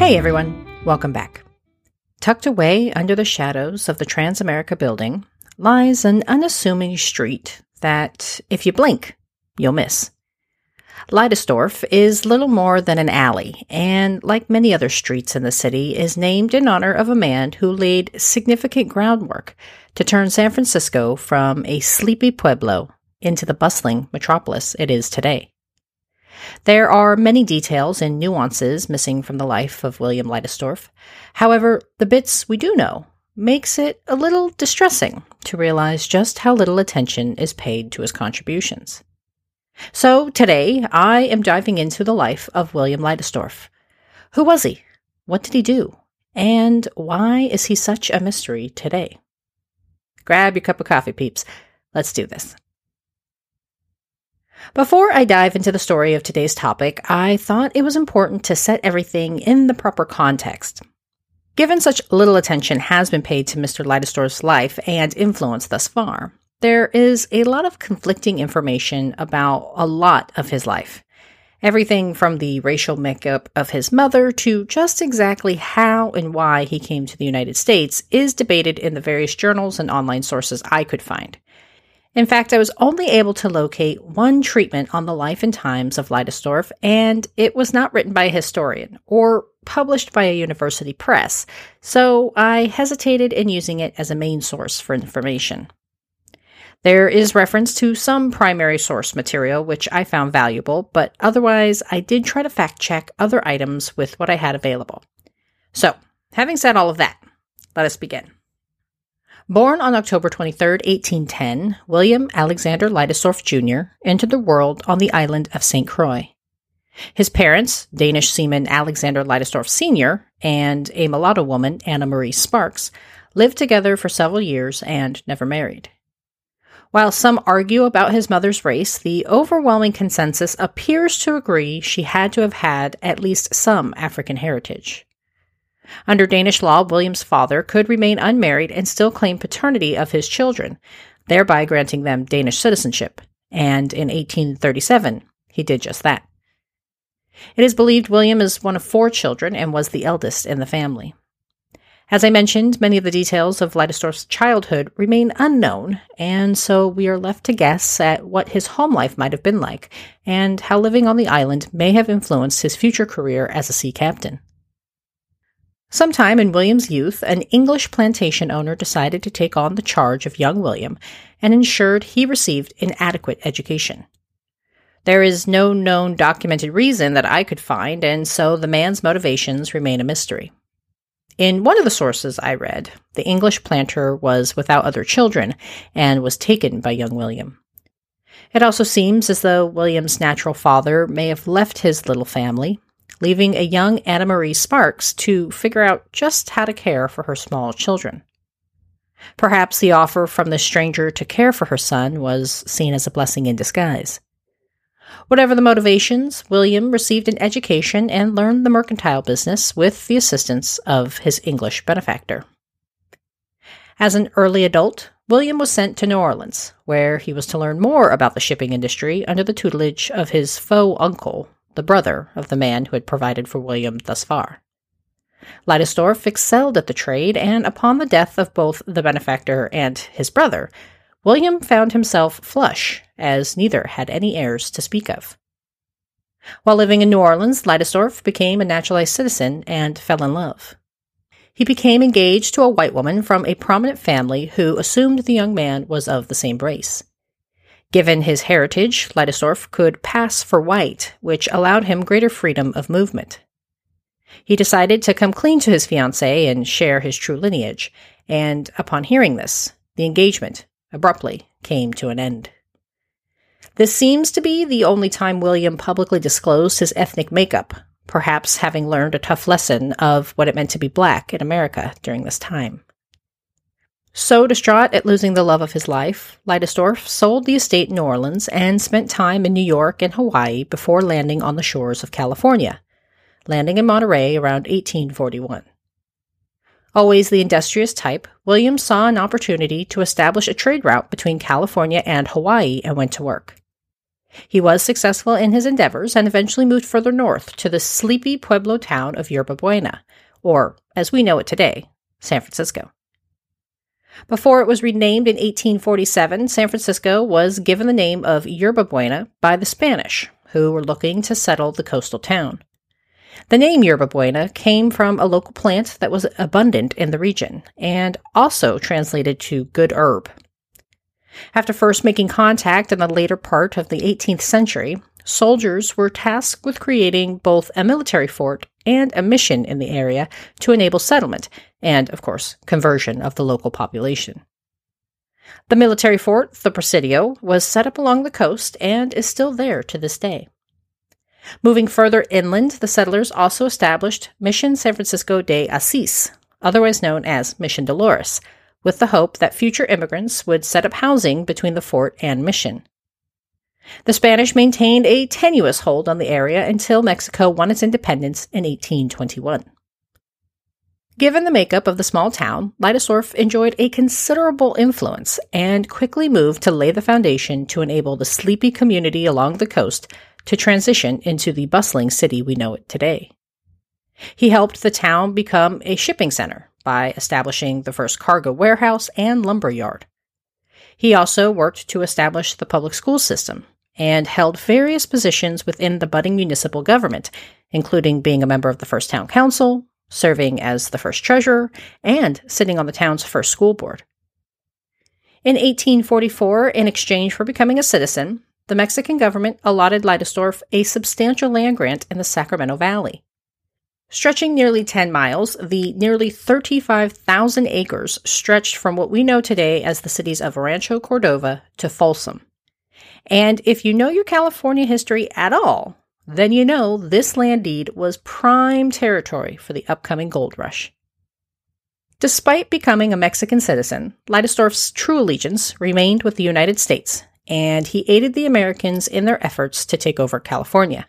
Hey everyone, welcome back. Tucked away under the shadows of the Transamerica building lies an unassuming street that, if you blink, you'll miss. Leidesdorff is little more than an alley, and like many other streets in the city, is named in honor of a man who laid significant groundwork to turn San Francisco from a sleepy pueblo into the bustling metropolis it is today. There are many details and nuances missing from the life of William Leidesdorff. However, the bits we do know makes it a little distressing to realize just how little attention is paid to his contributions. So today, I am diving into the life of William Leidesdorff. Who was he? What did he do? And why is he such a mystery today? Grab your cup of coffee, peeps. Let's do this. Before I dive into the story of today's topic, I thought it was important to set everything in the proper context. Given such little attention has been paid to Mr. Leidesdorff's life and influence thus far, there is a lot of conflicting information about a lot of his life. Everything from the racial makeup of his mother to just exactly how and why he came to the United States is debated in the various journals and online sources I could find. In fact, I was only able to locate one treatment on the life and times of Leidesdorff, and it was not written by a historian or published by a university press, so I hesitated in using it as a main source for information. There is reference to some primary source material, which I found valuable, but otherwise I did try to fact-check other items with what I had available. So, having said all of that, let us begin. Born on October 23, 1810, William Alexander Leidesdorff Jr. entered the world on the island of St. Croix. His parents, Danish seaman Alexander Leidesdorff Sr. and a mulatto woman, Anna Marie Sparks, lived together for several years and never married. While some argue about his mother's race, the overwhelming consensus appears to agree she had to have had at least some African heritage. Under Danish law, William's father could remain unmarried and still claim paternity of his children, thereby granting them Danish citizenship, and in 1837, he did just that. It is believed William is one of four children and was the eldest in the family. As I mentioned, many of the details of Leidesdorff's childhood remain unknown, and so we are left to guess at what his home life might have been like, and how living on the island may have influenced his future career as a sea captain. Sometime in William's youth, an English plantation owner decided to take on the charge of young William and ensured he received an adequate education. There is no known documented reason that I could find, and so the man's motivations remain a mystery. In one of the sources I read, the English planter was without other children and was taken by young William. It also seems as though William's natural father may have left his little family, leaving a young Anna Marie Sparks to figure out just how to care for her small children. Perhaps the offer from the stranger to care for her son was seen as a blessing in disguise. Whatever the motivations, William received an education and learned the mercantile business with the assistance of his English benefactor. As an early adult, William was sent to New Orleans, where he was to learn more about the shipping industry under the tutelage of his faux uncle, the brother of the man who had provided for William thus far. Leidesdorff excelled at the trade, and upon the death of both the benefactor and his brother, William found himself flush, as neither had any heirs to speak of. While living in New Orleans, Leidesdorff became a naturalized citizen and fell in love. He became engaged to a white woman from a prominent family who assumed the young man was of the same race. Given his heritage, Leidesdorff could pass for white, which allowed him greater freedom of movement. He decided to come clean to his fiancée and share his true lineage, and upon hearing this, the engagement abruptly came to an end. This seems to be the only time William publicly disclosed his ethnic makeup, perhaps having learned a tough lesson of what it meant to be black in America during this time. So distraught at losing the love of his life, Leidesdorff sold the estate in New Orleans and spent time in New York and Hawaii before landing on the shores of California, landing in Monterey around 1841. Always the industrious type, William saw an opportunity to establish a trade route between California and Hawaii and went to work. He was successful in his endeavors and eventually moved further north to the sleepy Pueblo town of Yerba Buena, or, as we know it today, San Francisco. Before it was renamed in 1847, San Francisco was given the name of Yerba Buena by the Spanish, who were looking to settle the coastal town. The name Yerba Buena came from a local plant that was abundant in the region, and also translated to good herb. After first making contact in the later part of the 18th century, soldiers were tasked with creating both a military fort and a mission in the area to enable settlement and, of course, conversion of the local population. The military fort, the Presidio, was set up along the coast and is still there to this day. Moving further inland, the settlers also established Mission San Francisco de Asís, otherwise known as Mission Dolores, with the hope that future immigrants would set up housing between the fort and mission. The Spanish maintained a tenuous hold on the area until Mexico won its independence in 1821. Given the makeup of the small town, Leidesdorff enjoyed a considerable influence and quickly moved to lay the foundation to enable the sleepy community along the coast to transition into the bustling city we know it today. He helped the town become a shipping center by establishing the first cargo warehouse and lumber yard. He also worked to establish the public school system and held various positions within the budding municipal government, including being a member of the first town council, serving as the first treasurer, and sitting on the town's first school board. In 1844, in exchange for becoming a citizen, the Mexican government allotted Leidesdorff a substantial land grant in the Sacramento Valley. Stretching nearly 10 miles, the nearly 35,000 acres stretched from what we know today as the cities of Rancho Cordova to Folsom. And if you know your California history at all, then you know this land deed was prime territory for the upcoming gold rush. Despite becoming a Mexican citizen, Leidesdorff's true allegiance remained with the United States, and he aided the Americans in their efforts to take over California.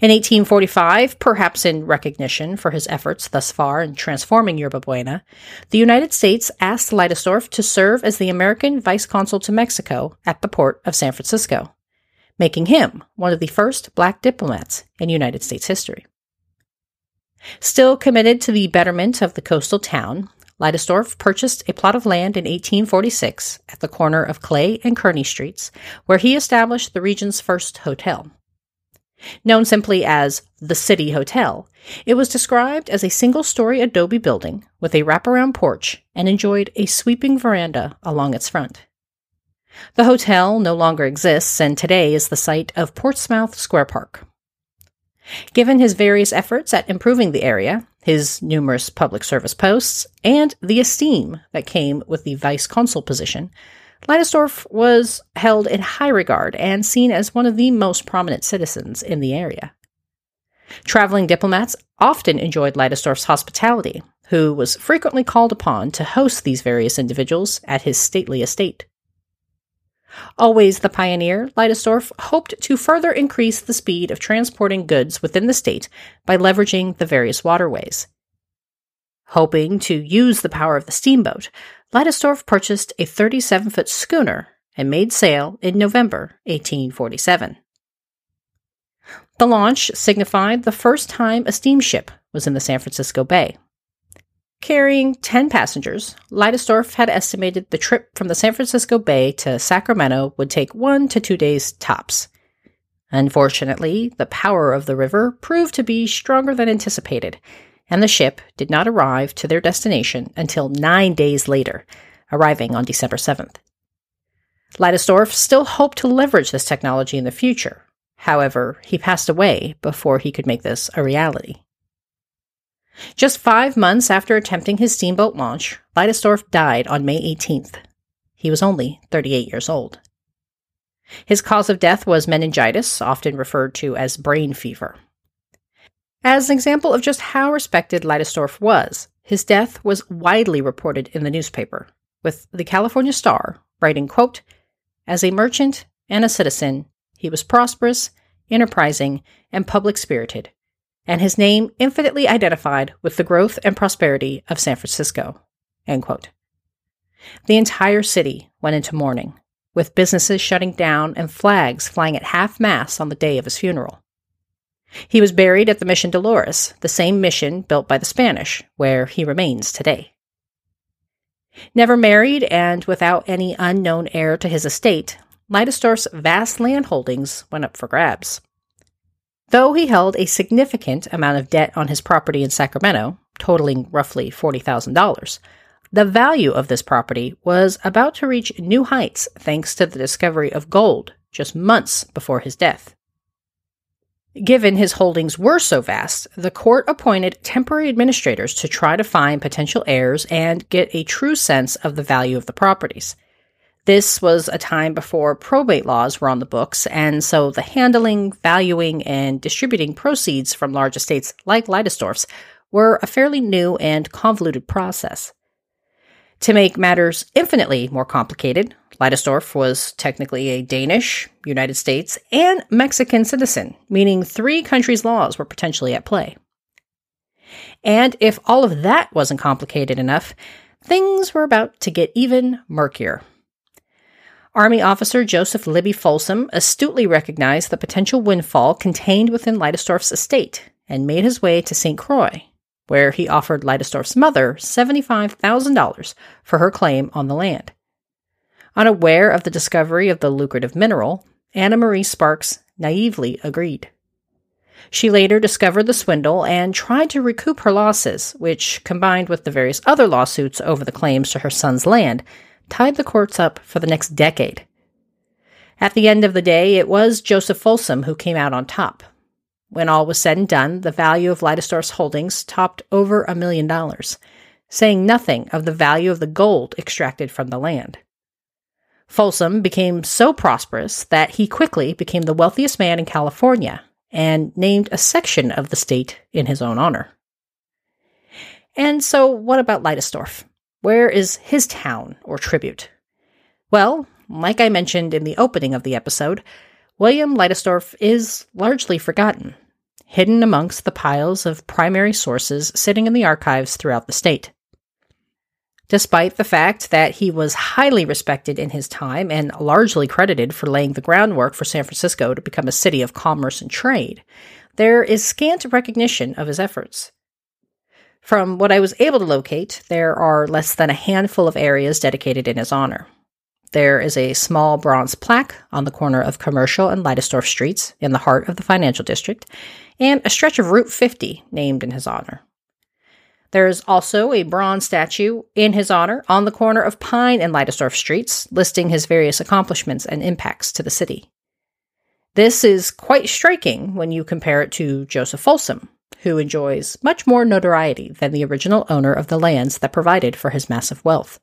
In 1845, perhaps in recognition for his efforts thus far in transforming Yerba Buena, the United States asked Leidesdorff to serve as the American Vice Consul to Mexico at the port of San Francisco, making him one of the first black diplomats in United States history. Still committed to the betterment of the coastal town, Leidesdorff purchased a plot of land in 1846 at the corner of Clay and Kearny Streets, where he established the region's first hotel. Known simply as the City Hotel, it was described as a single-story adobe building with a wraparound porch and enjoyed a sweeping veranda along its front. The hotel no longer exists and today is the site of Portsmouth Square Park. Given his various efforts at improving the area, his numerous public service posts, and the esteem that came with the vice consul position, Leidesdorff was held in high regard and seen as one of the most prominent citizens in the area. Traveling diplomats often enjoyed Leidesdorff's hospitality, who was frequently called upon to host these various individuals at his stately estate. Always the pioneer, Leidesdorff hoped to further increase the speed of transporting goods within the state by leveraging the various waterways. Hoping to use the power of the steamboat, Leidesdorff purchased a 37-foot schooner and made sail in November 1847. The launch signified the first time a steamship was in the San Francisco Bay. Carrying 10 passengers, Leidesdorff had estimated the trip from the San Francisco Bay to Sacramento would take 1 to 2 days tops. Unfortunately, the power of the river proved to be stronger than anticipated, and the ship did not arrive to their destination until 9 days later, arriving on December 7th. Leidesdorff still hoped to leverage this technology in the future. However, he passed away before he could make this a reality. Just 5 months after attempting his steamboat launch, Leidesdorff died on May 18th. He was only 38 years old. His cause of death was meningitis, often referred to as brain fever. as an example of just how respected Leidesdorff was. His death was widely reported in the newspaper, with the California Star writing, quote, "As a merchant and a citizen, he was prosperous, enterprising, and public-spirited, and his name infinitely identified with the growth and prosperity of San Francisco," end quote. The entire city went into mourning, with businesses shutting down and flags flying at half-mast on the day of his funeral. He was buried at the Mission Dolores, the same mission built by the Spanish, where he remains today. Never married and without any unknown heir to his estate, Leidesdorff's vast land holdings went up for grabs. Though he held a significant amount of debt on his property in Sacramento, totaling roughly $40,000, the value of this property was about to reach new heights thanks to the discovery of gold just months before his death. Given his holdings were so vast, the court appointed temporary administrators to try to find potential heirs and get a true sense of the value of the properties. This was a time before probate laws were on the books, and so the handling, valuing, and distributing proceeds from large estates like Leidesdorff's were a fairly new and convoluted process. To make matters infinitely more complicated, Leidesdorff was technically a Danish, United States, and Mexican citizen, meaning three countries' laws were potentially at play. And if all of that wasn't complicated enough, things were about to get even murkier. Army officer Joseph Libby Folsom astutely recognized the potential windfall contained within Leidesdorff's estate and made his way to St. Croix, where he offered Leidesdorff's mother $75,000 for her claim on the land. Unaware of the discovery of the lucrative mineral, Anna Marie Sparks naively agreed. She later discovered the swindle and tried to recoup her losses, which, combined with the various other lawsuits over the claims to her son's land, tied the courts up for the next decade. At the end of the day, it was Joseph Folsom who came out on top. When all was said and done, the value of Leidesdorff's holdings topped over $1 million, saying nothing of the value of the gold extracted from the land. Folsom became so prosperous that he quickly became the wealthiest man in California and named a section of the state in his own honor. And so what about Leidesdorff? Where is his town or tribute? Well, like I mentioned in the opening of the episode, William Leidesdorff is largely forgotten, hidden amongst the piles of primary sources sitting in the archives throughout the state. Despite the fact that he was highly respected in his time and largely credited for laying the groundwork for San Francisco to become a city of commerce and trade, there is scant recognition of his efforts. From what I was able to locate, there are less than a handful of areas dedicated in his honor. There is a small bronze plaque on the corner of Commercial and Leidesdorff Streets in the heart of the financial district, and a stretch of Route 50 named in his honor. There is also a bronze statue in his honor on the corner of Pine and Leidesdorff Streets, listing his various accomplishments and impacts to the city. This is quite striking when you compare it to Joseph Folsom, who enjoys much more notoriety than the original owner of the lands that provided for his massive wealth.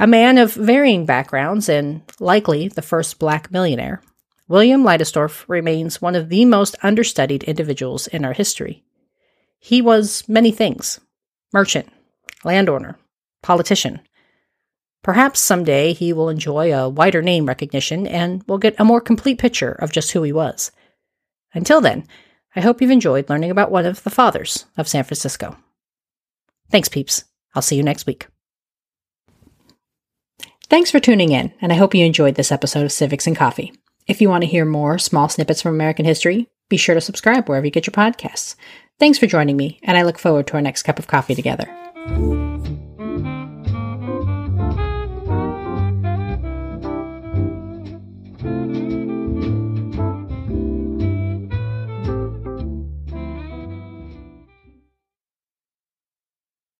A man of varying backgrounds and likely the first black millionaire, William Leidesdorff remains one of the most understudied individuals in our history. He was many things: merchant, landowner, politician. Perhaps someday he will enjoy a wider name recognition and we'll get a more complete picture of just who he was. Until then, I hope you've enjoyed learning about one of the fathers of San Francisco. Thanks, peeps. I'll see you next week. Thanks for tuning in, and I hope you enjoyed this episode of Civics and Coffee. If you want to hear more small snippets from American history, be sure to subscribe wherever you get your podcasts. Thanks for joining me, and I look forward to our next cup of coffee together.